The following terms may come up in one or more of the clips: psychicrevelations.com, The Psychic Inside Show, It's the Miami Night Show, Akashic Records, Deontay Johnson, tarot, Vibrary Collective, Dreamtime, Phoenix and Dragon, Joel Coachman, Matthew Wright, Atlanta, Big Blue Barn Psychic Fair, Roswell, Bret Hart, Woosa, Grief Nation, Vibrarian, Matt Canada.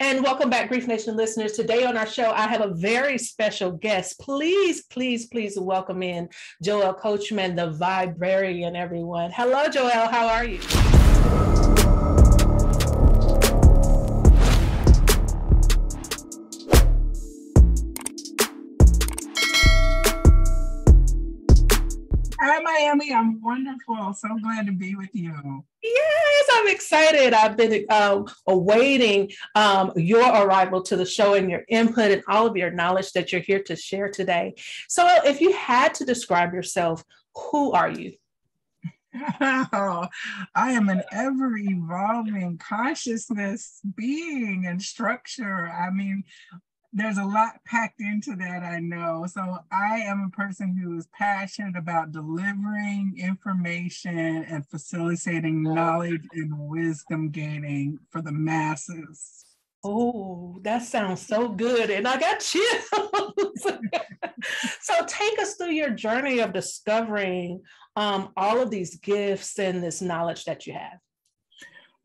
And welcome back, Grief Nation listeners. Today on our show, I have a very special guest. Please, please, please welcome in Joel Coachman, the Vibrarian, everyone. Hello, Joel. How are you? Hi, Miami. I'm wonderful. So glad to be with you. Yes, I'm excited. I've been awaiting your arrival to the show and your input and all of your knowledge that you're here to share today. So if you had to describe yourself, who are you? Oh, I am an ever-evolving consciousness being and structure. I mean, there's a lot packed into that, I know. So I am a person who is passionate about delivering information and facilitating knowledge and wisdom gaining for the masses. Oh, that sounds so good. And I got chills. So take us through your journey of discovering all of these gifts and this knowledge that you have.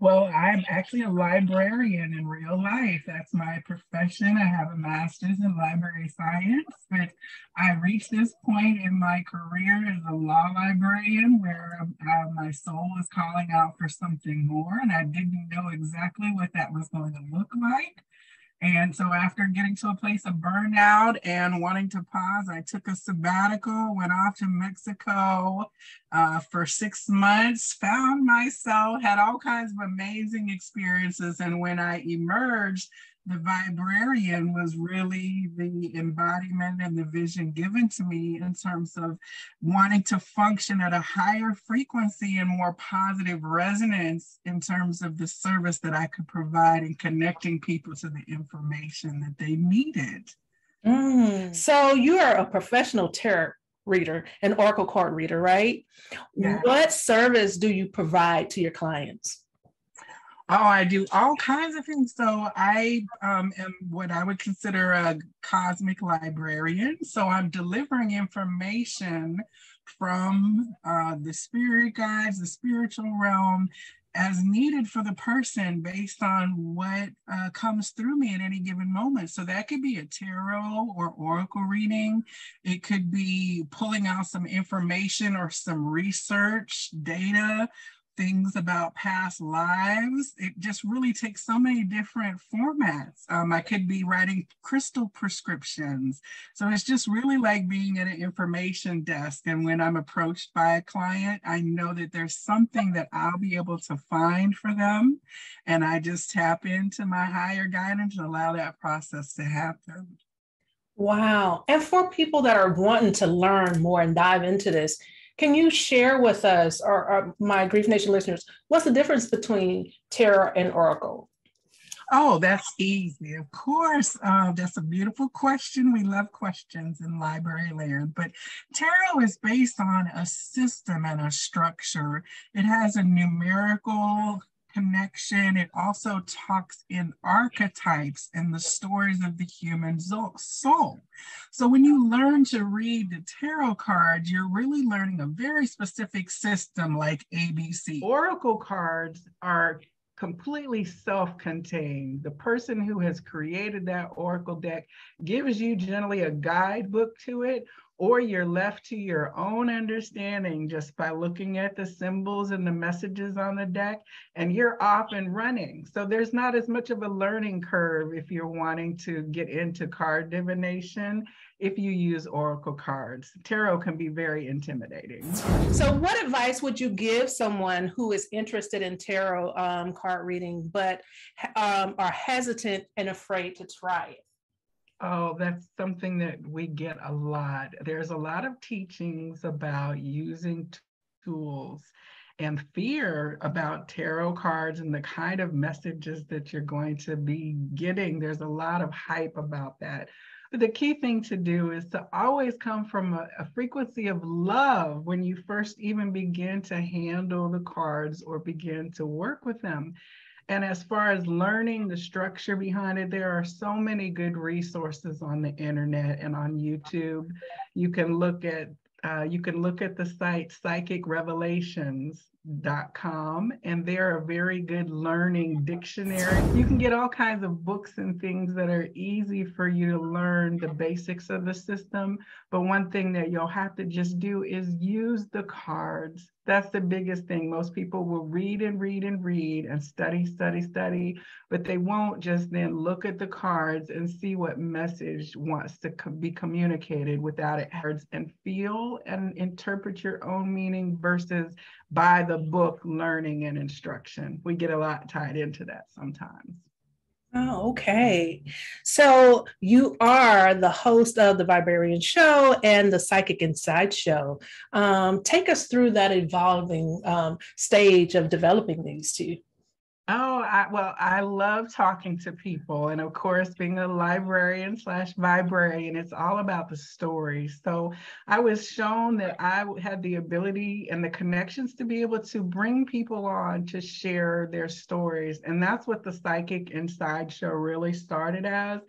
Well, I'm actually a librarian in real life. That's my profession. I have a master's in library science, but I reached this point in my career as a law librarian where my soul was calling out for something more, and I didn't know exactly what that was going to look like. And so after getting to a place of burnout and wanting to pause, I took a sabbatical, went off to Mexico for 6 months, found myself, had all kinds of amazing experiences. And when I emerged, the Vibrarian was really the embodiment and the vision given to me in terms of wanting to function at a higher frequency and more positive resonance in terms of the service that I could provide and connecting people to the information that they needed. So you are a professional tarot reader, an oracle card reader, right? Yeah. What service do you provide to your clients? Oh, I do all kinds of things. So I am what I would consider a cosmic librarian. So I'm delivering information from the spirit guides, the spiritual realm, as needed for the person based on what comes through me at any given moment. So that could be a tarot or oracle reading. It could be pulling out some information or some research data, things about past lives. It just really takes so many different formats. I could be writing crystal prescriptions. So it's just really like being at an information desk. And when I'm approached by a client, I know that there's something that I'll be able to find for them. And I just tap into my higher guidance and allow that process to happen. Wow. And for people that are wanting to learn more and dive into this, can you share with us, or my Grief Nation listeners, what's the difference between tarot and oracle? Oh, that's easy. Of course, that's a beautiful question. We love questions in library land, but tarot is based on a system and a structure. It has a numerical connection. It also talks in archetypes and the stories of the human soul. So when you learn to read the tarot cards, you're really learning a very specific system like ABC. Oracle cards are completely self-contained. The person who has created that oracle deck gives you generally a guidebook to it, or you're left to your own understanding just by looking at the symbols and the messages on the deck, and you're off and running. So there's not as much of a learning curve if you're wanting to get into card divination if you use oracle cards. Tarot can be very intimidating. So what advice would you give someone who is interested in tarot card reading, but are hesitant and afraid to try it? Oh, that's something that we get a lot. There's a lot of teachings about using tools and fear about tarot cards and the kind of messages that you're going to be getting. There's a lot of hype about that. But the key thing to do is to always come from a frequency of love when you first even begin to handle the cards or begin to work with them. And as far as learning the structure behind it, there are so many good resources on the internet and on YouTube. You can look at the site psychicrevelations.com. psychicrevelations.com, and they're a very good learning dictionary. You can get all kinds of books and things that are easy for you to learn the basics of the system. But one thing that you'll have to just do is use the cards. That's the biggest thing. Most people will read and read and read and study, study, study, but they won't just then look at the cards and see what message wants to be communicated without it hurts, and feel and interpret your own meaning versus by the book learning and instruction. We get a lot tied into that sometimes. Oh, okay. So you are the host of The Vibrarian Show and The Psychic Inside Show. Take us through that evolving stage of developing these two. Oh, I love talking to people. And of course, being a librarian slash vibrarian, it's all about the story. So I was shown that I had the ability and the connections to be able to bring people on to share their stories. And that's what the Psychic Inside Show really started as.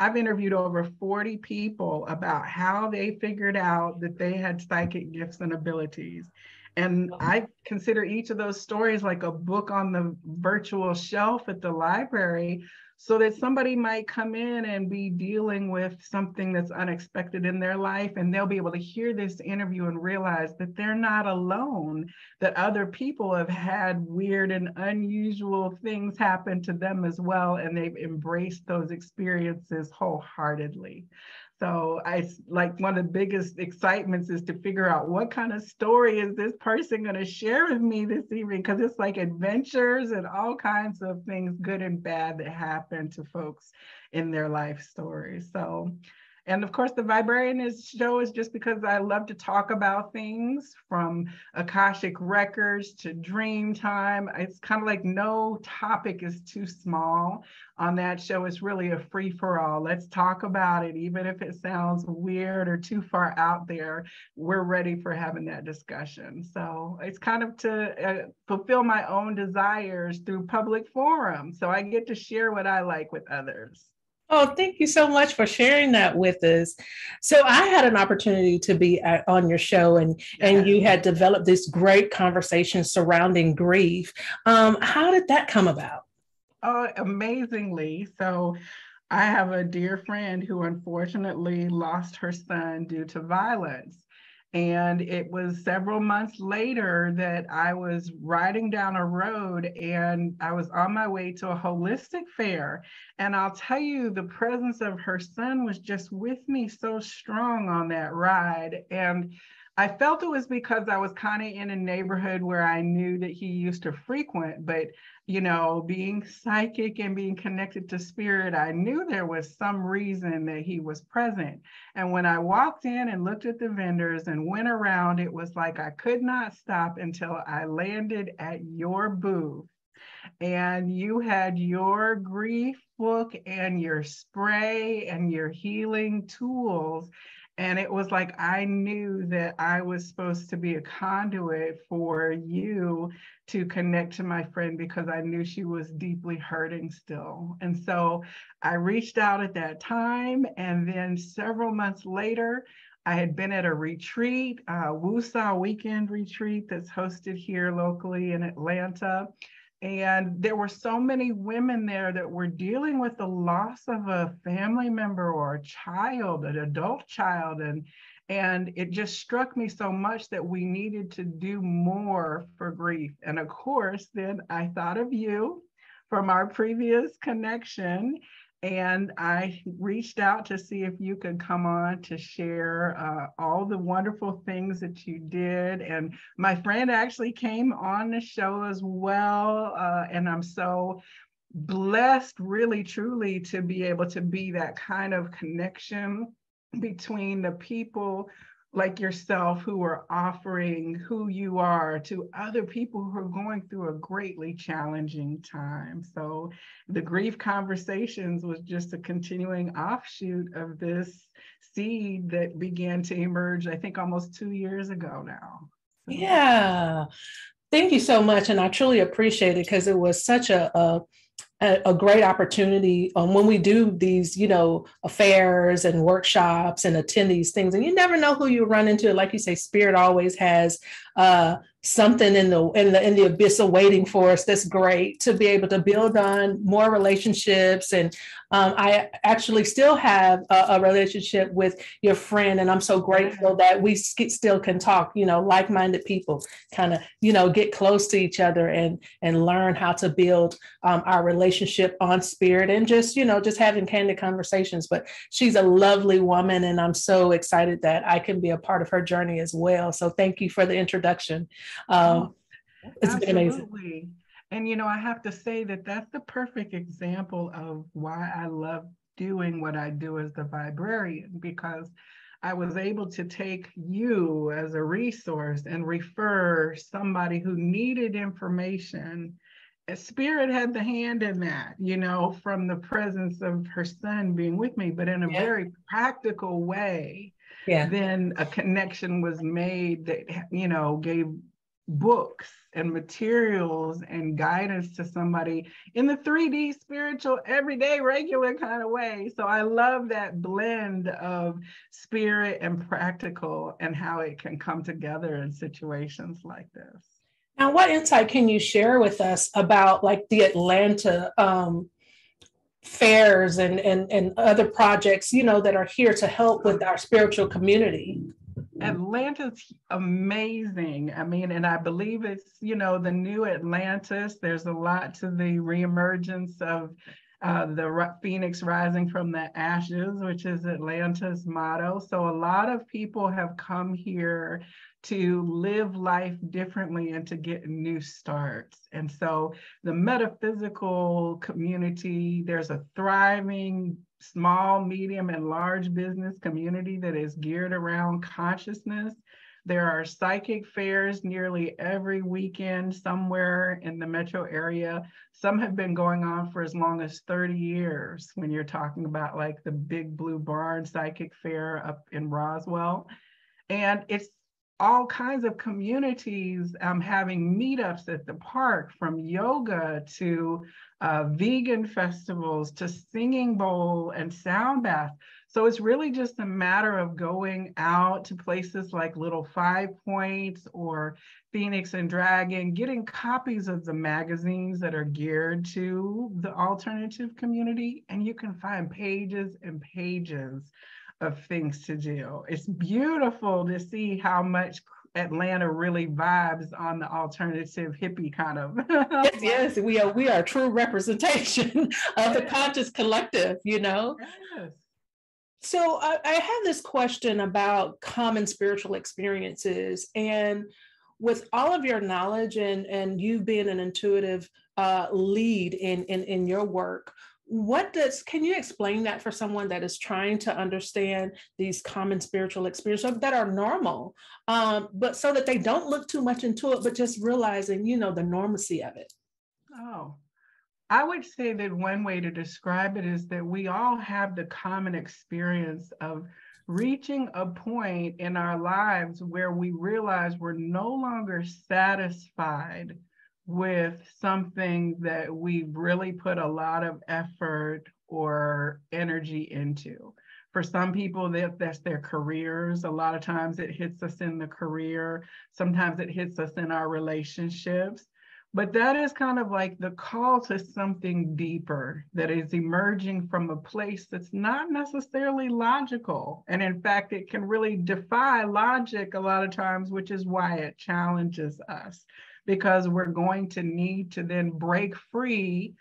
I've interviewed over 40 people about how they figured out that they had psychic gifts and abilities. And I consider each of those stories like a book on the virtual shelf at the library, so that somebody might come in and be dealing with something that's unexpected in their life, and they'll be able to hear this interview and realize that they're not alone, that other people have had weird and unusual things happen to them as well, and they've embraced those experiences wholeheartedly. So it's like one of the biggest excitements is to figure out what kind of story is this person going to share with me this evening, because it's like adventures and all kinds of things, good and bad, that happen to folks in their life stories. So, and of course, the Vibrarian Show is just because I love to talk about things from Akashic Records to Dreamtime. It's kind of like no topic is too small on that show. It's really a free for all. Let's talk about it. Even if it sounds weird or too far out there, we're ready for having that discussion. So it's kind of to fulfill my own desires through public forum. So I get to share what I like with others. Oh, thank you so much for sharing that with us. So I had an opportunity to be on your show, and you had developed this great conversation surrounding grief. How did that come about? Oh, amazingly. So I have a dear friend who unfortunately lost her son due to violence. And it was several months later that I was riding down a road, and I was on my way to a holistic fair. And I'll tell you, the presence of her son was just with me so strong on that ride. And I felt it was because I was kind of in a neighborhood where I knew that he used to frequent, but you know, being psychic and being connected to spirit, I knew there was some reason that he was present. And when I walked in and looked at the vendors and went around, it was like I could not stop until I landed at your booth. And you had your grief book and your spray and your healing tools. And it was like I knew that I was supposed to be a conduit for you to connect to my friend, because I knew she was deeply hurting still. And so I reached out at that time. And then several months later, I had been at a retreat, Woosa weekend retreat that's hosted here locally in Atlanta. And there were so many women there that were dealing with the loss of a family member or a child, an adult child. And it just struck me so much that we needed to do more for grief. And of course, then I thought of you from our previous connection. And I reached out to see if you could come on to share all the wonderful things that you did. And my friend actually came on the show as well. And I'm so blessed, really, truly, to be able to be that kind of connection between the people like yourself who are offering who you are to other people who are going through a greatly challenging time. So the Grief Conversations was just a continuing offshoot of this seed that began to emerge, I think, almost 2 years ago now. So. Yeah. Thank you so much. And I truly appreciate it, because it was such a great opportunity when we do these, you know, affairs and workshops and attend these things, and you never know who you run into. Like you say, spirit always has something in the abyss awaiting for us that's great to be able to build on more relationships. And I actually still have a relationship with your friend, and I'm so grateful that we still can talk, you know, like-minded people kind of, you know, get close to each other and learn how to build our relationship on spirit and just, you know, just having candid conversations. But she's a lovely woman, and I'm so excited that I can be a part of her journey as well. So thank you for the introduction. It's been amazing. And, you know, I have to say that that's the perfect example of why I love doing what I do as the Vibrarian, because I was able to take you as a resource and refer somebody who needed information. Spirit had the hand in that, you know, from the presence of her son being with me, but in a very practical way. Yeah. Then a connection was made that, you know, gave books and materials and guidance to somebody in the 3D spiritual, everyday, regular kind of way. So I love that blend of spirit and practical and how it can come together in situations like this. Now, what insight can you share with us about like the Atlanta fairs and other projects, you know, that are here to help with our spiritual community? Atlanta's amazing. I mean, and I believe it's, you know, the new Atlantis. There's a lot to the reemergence of the Phoenix rising from the ashes, which is Atlanta's motto. So a lot of people have come here to live life differently and to get new starts. And so the metaphysical community, there's a thriving small, medium, and large business community that is geared around consciousness. There are psychic fairs nearly every weekend somewhere in the metro area. Some have been going on for as long as 30 years when you're talking about like the Big Blue Barn Psychic Fair up in Roswell. And it's all kinds of communities having meetups at the park, from yoga to vegan festivals to singing bowl and sound bath. So it's really just a matter of going out to places like Little 5 Points or Phoenix and Dragon, getting copies of the magazines that are geared to the alternative community, and you can find pages and pages of things to do. It's beautiful to see how much Atlanta really vibes on the alternative hippie kind of. Yes, we are true representation of the conscious collective, you know. Yes. So I have this question about common spiritual experiences, and with all of your knowledge and you being an intuitive lead in your work, can you explain that for someone that is trying to understand these common spiritual experiences that are normal, but so that they don't look too much into it, but just realizing, you know, the normalcy of it? Oh, I would say that one way to describe it is that we all have the common experience of reaching a point in our lives where we realize we're no longer satisfied with something that we've really put a lot of effort or energy into. For some people, that's their careers. A lot of times it hits us in the career. Sometimes it hits us in our relationships. But that is kind of like the call to something deeper that is emerging from a place that's not necessarily logical. And in fact, it can really defy logic a lot of times, which is why it challenges us, because we're going to need to then break free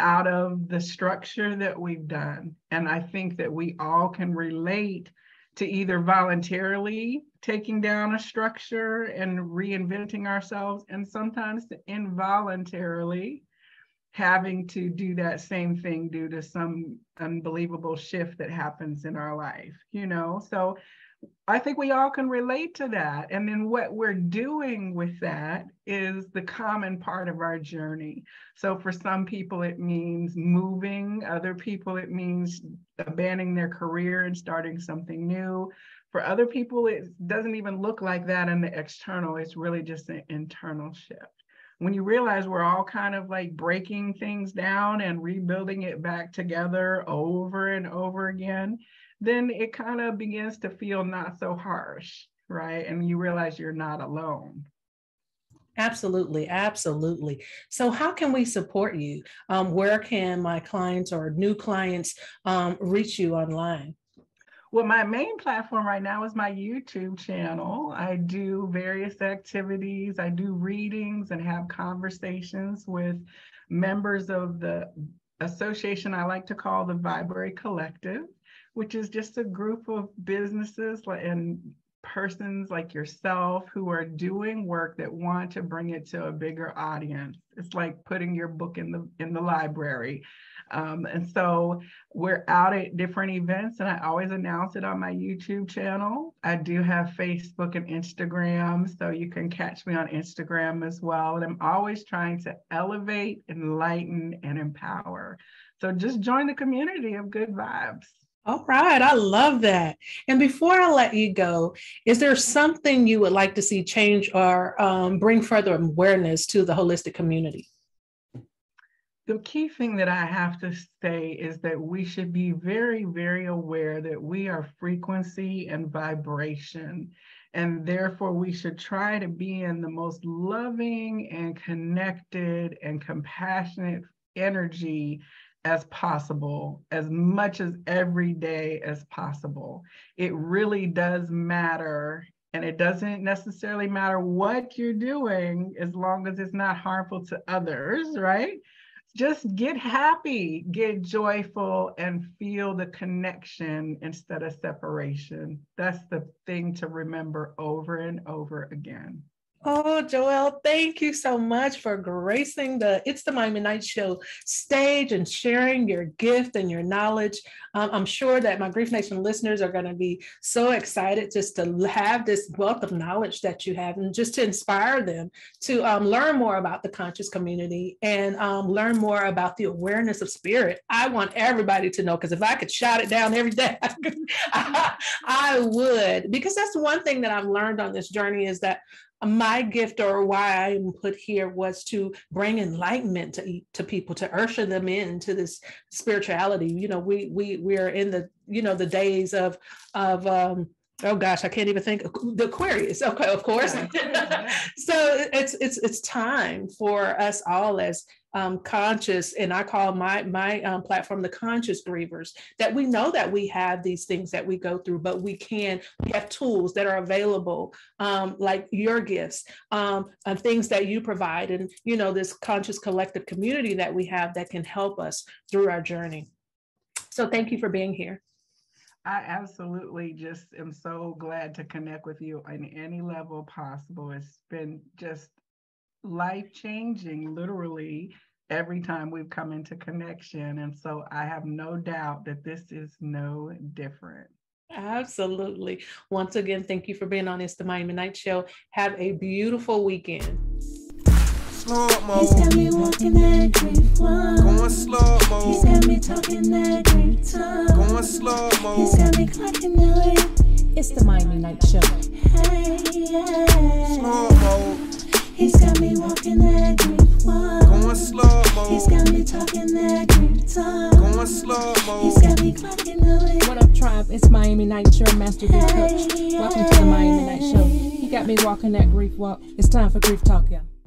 out of the structure that we've done. And I think that we all can relate to either voluntarily taking down a structure and reinventing ourselves, and sometimes to involuntarily having to do that same thing due to some unbelievable shift that happens in our life, you know? So I think we all can relate to that. And then what we're doing with that is the common part of our journey. So for some people, it means moving. Other people, it means abandoning their career and starting something new. For other people, it doesn't even look like that in the external. It's really just an internal shift. When you realize we're all kind of like breaking things down and rebuilding it back together over and over again, then it kind of begins to feel not so harsh, right? And you realize you're not alone. Absolutely. Absolutely. So how can we support you? Where can my clients or new clients reach you online? Well, my main platform right now is my YouTube channel. I do various activities. I do readings and have conversations with members of the association I like to call the Vibrary Collective, which is just a group of businesses and persons like yourself who are doing work that want to bring it to a bigger audience. It's like putting your book in the library. And so we're out at different events, and I always announce it on my YouTube channel. I do have Facebook and Instagram, so you can catch me on Instagram as well. And I'm always trying to elevate, enlighten, and empower. So just join the community of good vibes. All right. I love that. And before I let you go, is there something you would like to see change or bring further awareness to the holistic community? The key thing that I have to say is that we should be very, very aware that we are frequency and vibration, and therefore we should try to be in the most loving and connected and compassionate energy as possible, as much as every day as possible. It really does matter. And it doesn't necessarily matter what you're doing as long as it's not harmful to others, right? Just get happy, get joyful, and feel the connection instead of separation. That's the thing to remember over and over again. Oh, Joel, thank you so much for gracing the It's the Miami Night Show stage and sharing your gift and your knowledge. I'm sure that my Grief Nation listeners are going to be so excited just to have this wealth of knowledge that you have, and just to inspire them to learn more about the conscious community and learn more about the awareness of spirit. I want everybody to know, because if I could shout it down every day, I would, because that's one thing that I've learned on this journey is that my gift, or why I am put here, was to bring enlightenment to people, to usher them into this spirituality. You know, we are in the, you know, the days of oh gosh, I can't even think. The Aquarius, okay, of course. So it's time for us all as conscious, and I call my platform the conscious grievers, that we know that we have these things that we go through, but we have tools that are available, like your gifts, and things that you provide, and you know, this conscious collective community that we have that can help us through our journey. So thank you for being here. I absolutely just am so glad to connect with you on any level possible. It's been just life-changing, literally, every time we've come into connection. And so I have no doubt that this is no different. Absolutely. Once again, thank you for being on It's the Miami Night Show. Have a beautiful weekend. Slow mo. He's got me walking that grief one. Going slow mo. He's got me talking that grief time. Going slow mo. He's got me clocking the way. It's the Miami Night Show. Hey, yeah. Slow mo. He's got me walking that grief one. Going slow mo. He's got me talking that grief time. Going slow mo. He's got me clocking the way. What up, tribe? It's Miami Night Show, Master Grief Coach. Welcome to the Miami Night Show. He got me walking that grief walk. It's time for grief talk, y'all.